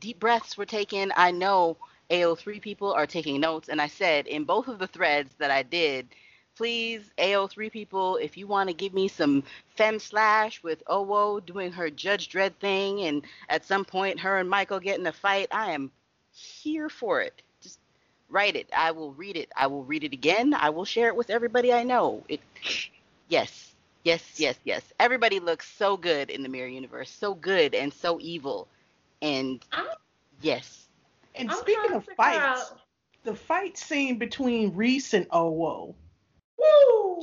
deep breaths were taken. I know AO3 people are taking notes. And I said in both of the threads that I did, please, AO3 people, if you want to give me some femme slash with Owo doing her Judge Dredd thing, and at some point her and Michael get in a fight, I am here for it. Just write it. I will read it. I will read it again. I will share it with everybody I know. Yes. Yes. Everybody looks so good in the mirror universe, so good and so evil, and yes. And I'm speaking of fights, the fight scene between Reese and Owo. Woo!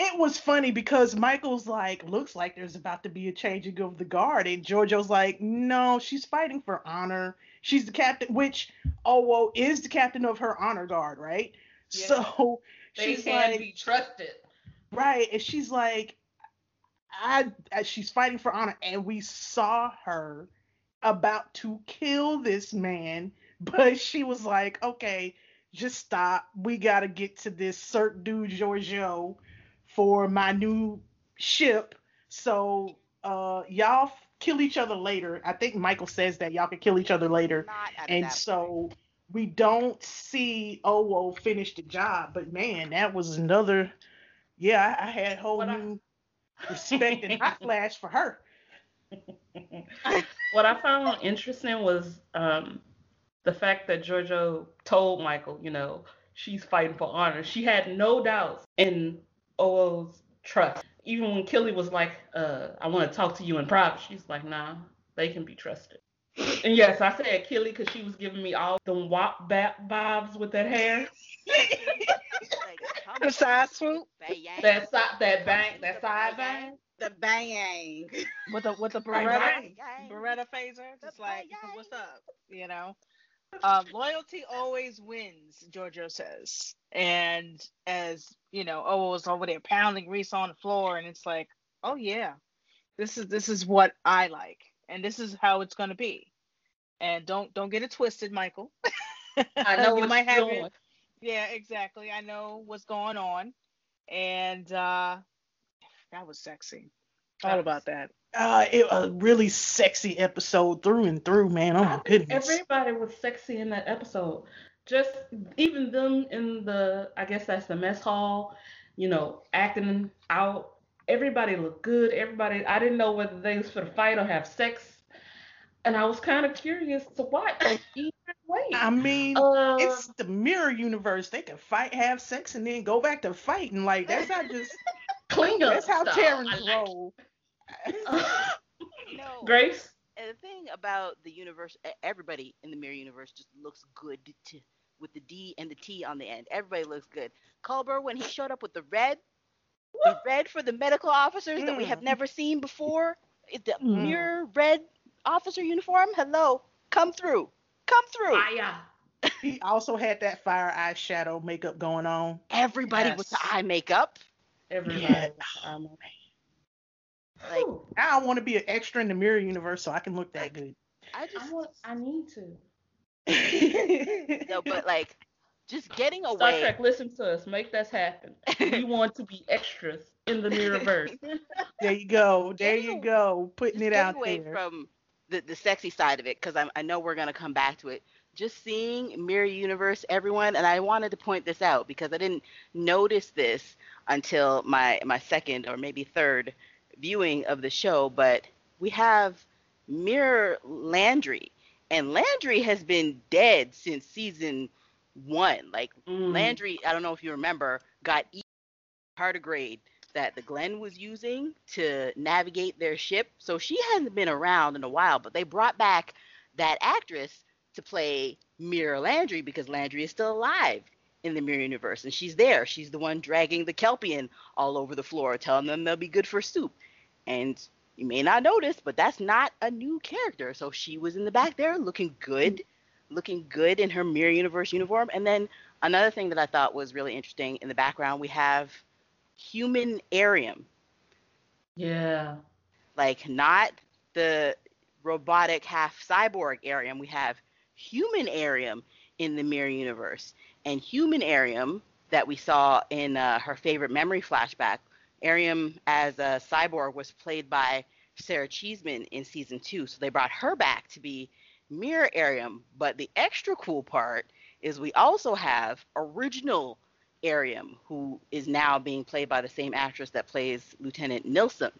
It was funny because Michael's like, looks like there's about to be a changing of the guard. And Giorgio's like, no, she's fighting for honor. She's the captain, which Owo is the captain of her honor guard, right? Yeah. So she's can like, be trusted. Right. And she's like, she's fighting for honor. And we saw her about to kill this man. But she was like, okay, just stop. We got to get to this certain dude, Georgiou, for my new ship. So y'all kill each other later. I think Michael says that y'all can kill each other later. And so we don't see Owo finish the job. But man, that was another. Yeah, I had whole new respect and hot flash for her. What I found interesting was the fact that Giorgio told Michael, you know, she's fighting for honor. She had no doubts in Owo's trust. Even when Killy was like, I want to talk to you in private, she's like, nah, they can be trusted. And yes, I said Killy because she was giving me all the wop bap vibes with that hair. The side swoop. That side bang. The bang. With the Beretta phaser. Just like, what's up? You know? Loyalty always wins, Giorgio says. And as you know, Owo was over there pounding Reese on the floor, and it's like, oh yeah, this is what I like, and this is how it's gonna be. And don't get it twisted, Michael. I know you might have it. Yeah, exactly. I know what's going on, and that was sexy. Thought about that. A really sexy episode through and through, man. Oh my goodness. Everybody was sexy in that episode. Just even them in the, I guess that's the mess hall, you know, acting out. Everybody looked good. Everybody, I didn't know whether they was for the fight or have sex. And I was kind of curious to watch either way. I mean, it's the mirror universe. They can fight, have sex, and then go back to fighting. Like, that's not just Klingon. That's how Terrans roll. No. Grace? And the thing about the universe, everybody in the mirror universe just looks good with the D and the T on the end. Everybody looks good. Culber, when he showed up with the red for the medical officers that we have never seen before, the mirror red officer uniform, hello, come through. He also had that fire eyeshadow makeup going on. Everybody with the eye makeup. Like, I want to be an extra in the mirror universe so I can look that good. I need to. No, but like, just getting away. Star Trek, listen to us. Make this happen. We want to be extras in the mirrorverse. There you go. Putting it out there. Away from the sexy side of it, because I know we're gonna come back to it. Just seeing mirror universe, everyone, and I wanted to point this out because I didn't notice this until my second or maybe third viewing of the show, but we have mirror Landry, and Landry has been dead since season 1. Like, Landry, I don't know if you remember, got tardigrade that the Glenn was using to navigate their ship, so she hasn't been around in a while, but they brought back that actress to play mirror Landry because Landry is still alive in the mirror universe, and she's there. She's the one dragging the Kelpian all over the floor, telling them they'll be good for soup. And you may not notice, but that's not a new character. So she was in the back there looking good in her mirror universe uniform. And then another thing that I thought was really interesting, in the background we have human Airiam. Yeah. Like, not the robotic half cyborg Airiam. We have human Airiam in the mirror universe. And human Airiam that we saw in her favorite memory flashback, Airiam as a cyborg, was played by Sarah Cheesman in season 2. So they brought her back to be mirror Airiam. But the extra cool part is we also have original Airiam, who is now being played by the same actress that plays Lieutenant Nilsson.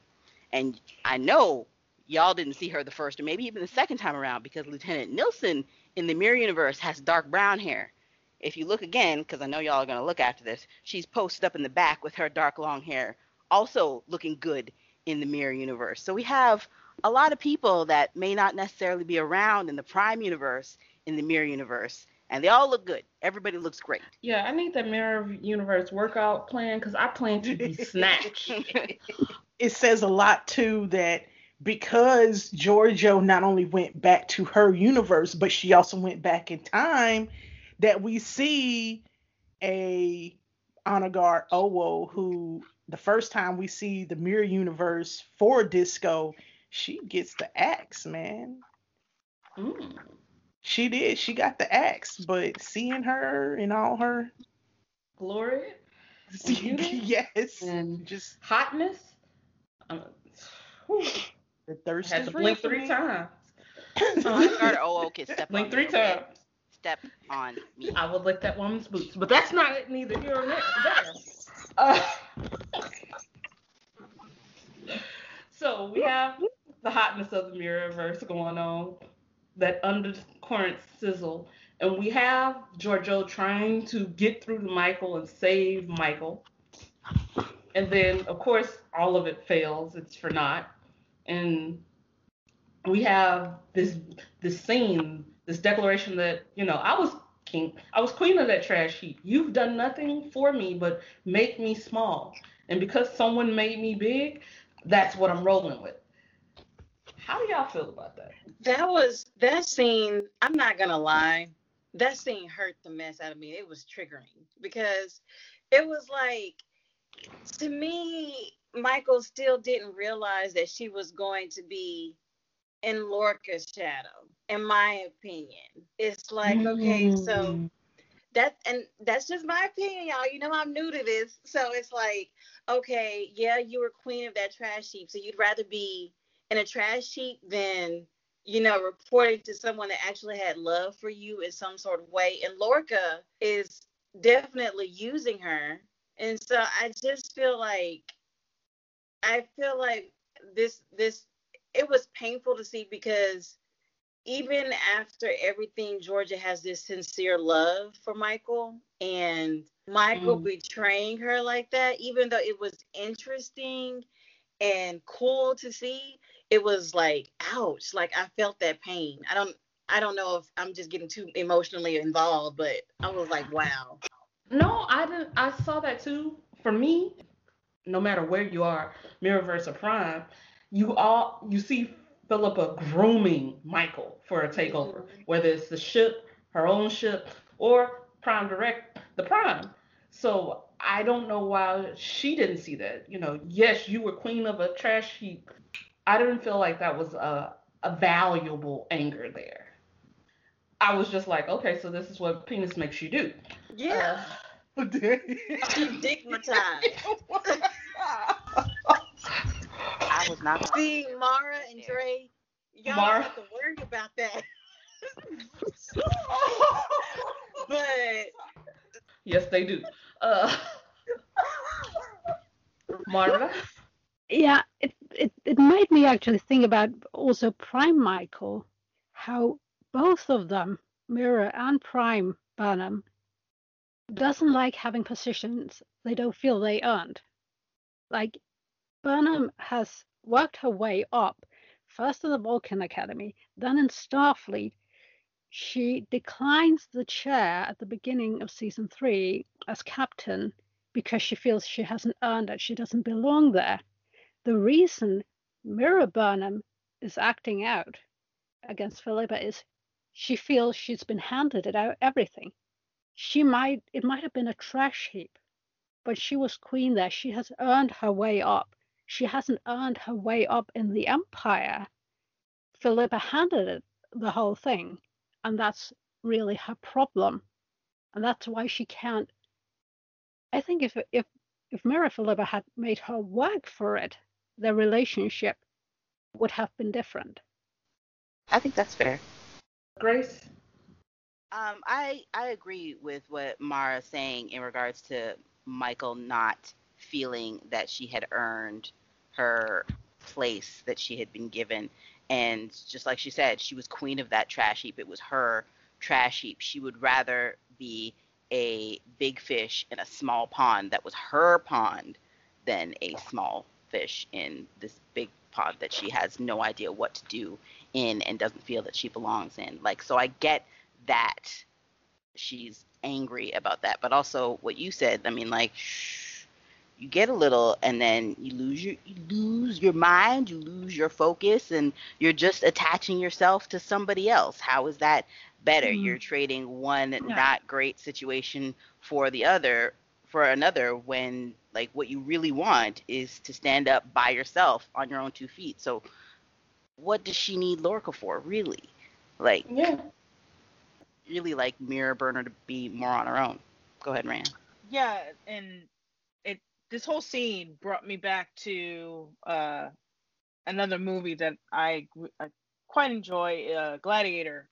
And I know y'all didn't see her the first or maybe even the second time around, because Lieutenant Nilsson in the mirror universe has dark brown hair. If you look again, because I know y'all are going to look after this, she's posted up in the back with her dark long hair also looking good in the mirror universe. So we have a lot of people that may not necessarily be around in the prime universe, in the mirror universe, and they all look good. Everybody looks great. Yeah, I need the mirror universe workout plan because I plan to be snatched. It says a lot, too, that because Giorgio not only went back to her universe, but she also went back in time, that we see a honor guard Owo, who the first time we see the mirror universe for Disco, she gets the axe, man. Mm. She did. She got the axe, but seeing her in all her glory, and yes, and just hotness. The thirst has to blink three times. Owo can step blink three times. Step on me. I will lick that woman's boots, but that's not it. Neither here nor there. So we have the hotness of the mirrorverse going on, that undercurrent sizzle, and we have Giorgio trying to get through to Michael and save Michael, and then of course all of it fails. It's for naught, and we have this scene. This declaration that, you know, I was king. I was queen of that trash heap. You've done nothing for me but make me small. And because someone made me big, that's what I'm rolling with. How do y'all feel about that? That scene, I'm not going to lie. That scene hurt the mess out of me. It was triggering because it was like, to me, Michael still didn't realize that she was going to be in Lorca's shadow, in my opinion. It's like, okay, so that's just my opinion, y'all. You know, I'm new to this. So it's like, okay, yeah, you were queen of that trash heap. So you'd rather be in a trash heap than, you know, reporting to someone that actually had love for you in some sort of way. And Lorca is definitely using her. And so I feel like this it was painful to see, because even after everything, Georgia has this sincere love for Michael, and Michael betraying her like that, even though it was interesting and cool to see, it was like, ouch, like I felt that pain. I don't know if I'm just getting too emotionally involved, but I was like, wow. No, I didn't. I saw that too. For me, no matter where you are, Mirrorverse or Prime, you see Philippa grooming Michael for a takeover, whether it's the ship, her own ship, or Prime Direct, the Prime. So I don't know why she didn't see that. You know, yes, you were queen of a trash heap. I didn't feel like that was a valuable anger there. I was just like, okay, so this is what penis makes you do. Yeah. She's digmatized. I was not. See, Maura and Dre, y'all don't have to worry about that. But yes, they do. Maura? Yeah, it made me actually think about also Prime Michael, how both of them, Mirror and Prime Burnham, doesn't like having positions they don't feel they earned. Like, Burnham has worked her way up, first in the Vulcan Academy, then in Starfleet. She declines the chair at the beginning of season 3 as captain because she feels she hasn't earned it. She doesn't belong there. The reason Mirror Burnham is acting out against Philippa is she feels she's been handed everything. It might have been a trash heap, but she was queen there. She has earned her way up. She hasn't earned her way up in the Empire. Philippa handed it, the whole thing, and that's really her problem. And that's why she can't. I think if Mira Philippa had made her work for it, their relationship would have been different. I think that's fair. Grace? I agree with what Mara's saying in regards to Michael not feeling that she had earned her place that she had been given. And just like she said, she was queen of that trash heap. It was her trash heap. She would rather be a big fish in a small pond that was her pond than a small fish in this big pod that she has no idea what to do in and doesn't feel that she belongs in. Like, so I get that she's angry about that, but also what you said, I mean, like, you get a little, and then you lose your mind, you lose your focus, and you're just attaching yourself to somebody else. How is that better? Mm-hmm. You're trading one not great situation for another when, like, what you really want is to stand up by yourself on your own two feet. So what does she need Lorca for, really? Like, yeah. Really, like, mirror burner to be more on her own. Go ahead, Raina. Yeah, and this whole scene brought me back to another movie that I quite enjoy, Gladiator,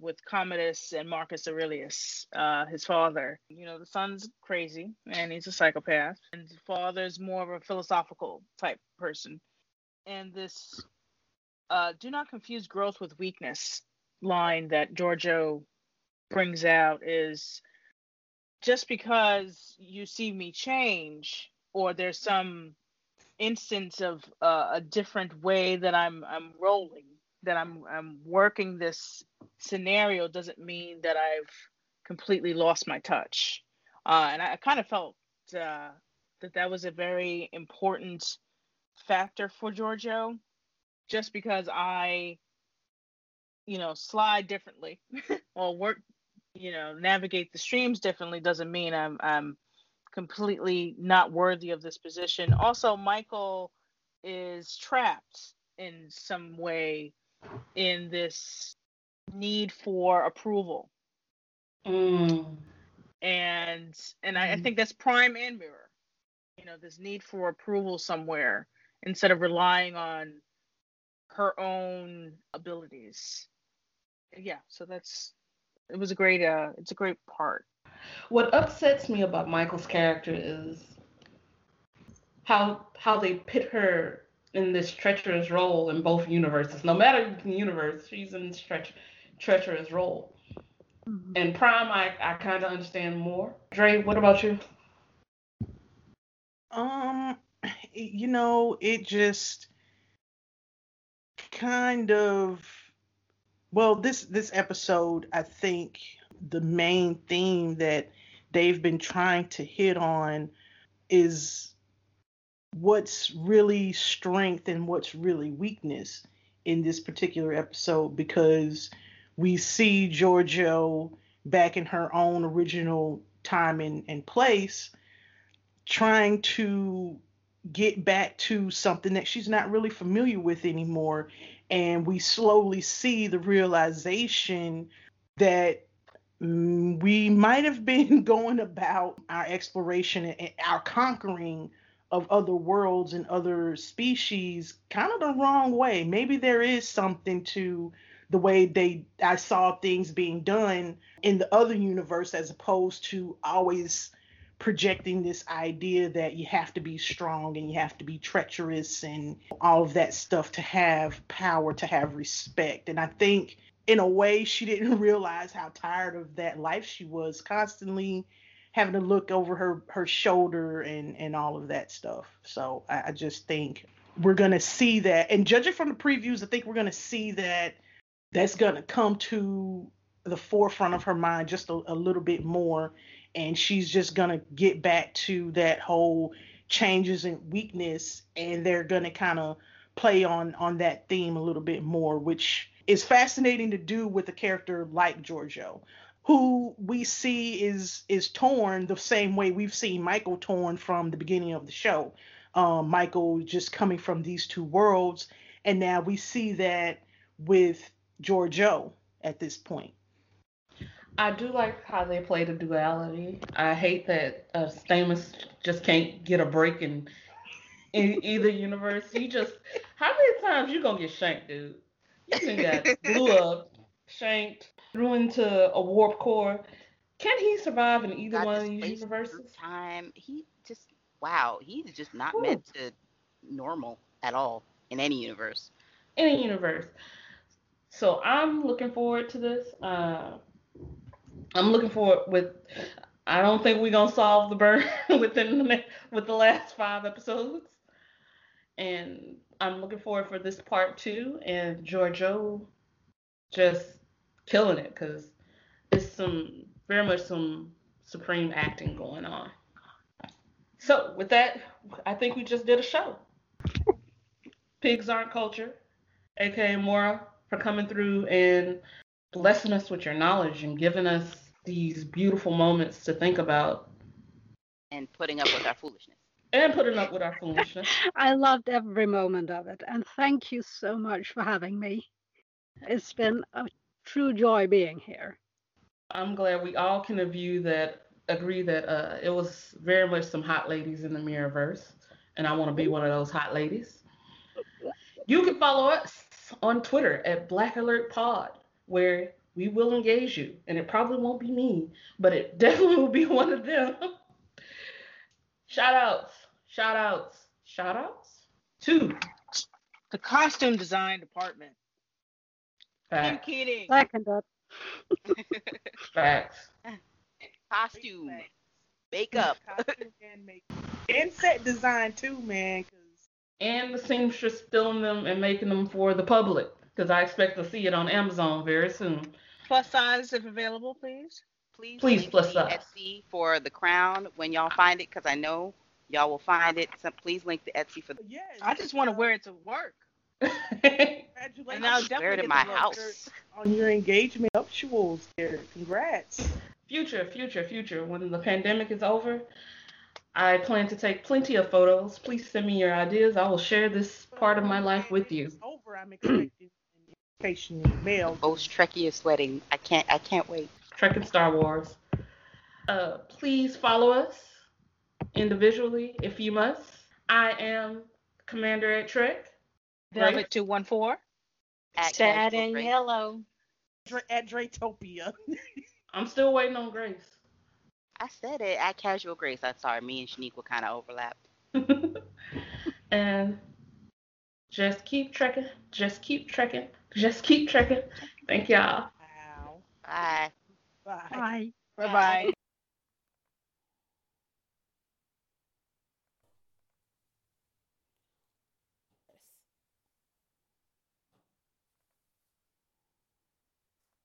with Commodus and Marcus Aurelius, his father. You know, the son's crazy, and he's a psychopath, and the father's more of a philosophical type person. And this do not confuse growth with weakness line that Giorgio brings out is, just because you see me change, or there's some instance of a different way that I'm rolling, that I'm working this scenario, doesn't mean that I've completely lost my touch. And I kind of felt that was a very important factor for Giorgio. Just because I, you know, slide differently or work, you know, navigate the streams differently, doesn't mean I'm completely not worthy of this position. Also, Michael is trapped in some way in this need for approval. Mm. And I think that's prime and mirror. You know, this need for approval somewhere instead of relying on her own abilities. Yeah, so it's a great part. What upsets me about Michael's character is how they pit her in this treacherous role in both universes. No matter the universe, she's in this treacherous role. Mm-hmm. And Prime, I kind of understand more. Dre, what about you? You know, it just kind of... Well, this episode, I think the main theme that they've been trying to hit on is what's really strength and what's really weakness in this particular episode, because we see Giorgio back in her own original time and place trying to get back to something that she's not really familiar with anymore. And we slowly see the realization that we might have been going about our exploration and our conquering of other worlds and other species kind of the wrong way. Maybe there is something to the way I saw things being done in the other universe, as opposed to always projecting this idea that you have to be strong and you have to be treacherous and all of that stuff to have power, to have respect. And I think in a way she didn't realize how tired of that life she was, constantly having to look over her shoulder and all of that stuff. So I just think we're going to see that. And judging from the previews, I think we're going to see that that's going to come to the forefront of her mind just a little bit more. And she's just going to get back to that whole changes in weakness. And they're going to kind of play on that theme a little bit more, which is fascinating to do with a character like Giorgio, who we see is torn the same way we've seen Michael torn from the beginning of the show. Michael just coming from these two worlds, and now we see that with Giorgio at this point. I do like how they play the duality. I hate that Stamets just can't get a break in either universe. You just, how many times you gonna get shanked, dude? You can get blew up, shanked, threw into a warp core. Can he survive in either one of these universes? Time. He just, wow, he's just not meant to normal at all in any universe. So I'm looking forward to this. I'm looking forward with I don't think we're going to solve the burn with the last 5 episodes. And I'm looking forward for this part 2. And Giorgio just killing it, because it's very much some supreme acting going on. So with that, I think we just did a show. Pigs Aren't Culture, a.k.a. Maura, for coming through and blessing us with your knowledge and giving us these beautiful moments to think about. And putting up with our foolishness. I loved every moment of it. And thank you so much for having me. It's been a true joy being here. I'm glad we all can agree that it was very much some hot ladies in the Mirrorverse. And I want to be one of those hot ladies. You can follow us on Twitter at Black Alert Pod, where we will engage you. And it probably won't be me, but it definitely will be one of them. Shout outs to the costume design department. I'm kidding. Second up. Facts. Costume. Makeup. Costume and makeup. And set design too, man. And the seamstress filling them and making them for the public, because I expect to see it on Amazon very soon. Plus size, if available, please. Please plus size. Etsy for the crown when y'all find it, because I know y'all will find it. So please link the Etsy for the. Yes. I just want to wear it to work. Congratulations. And I'll wear it in my house. On your engagement nuptials there. Congrats. Future. When the pandemic is over, I plan to take plenty of photos. Please send me your ideas. I will share this part of my life with you. Over, I'm expecting invitation mail. Most Trekkiest wedding. I can't wait. Trek and Star Wars. Please follow us individually if you must. I am Commander at Trek. Velvet 214. Sad and yellow. At Dretopia. I'm still waiting on Grace. I said it at Casual Grace. I'm sorry, me and Shaniqua kind of overlapped. And just keep trekking. Thank y'all. Wow. Bye. Bye. Bye. Bye.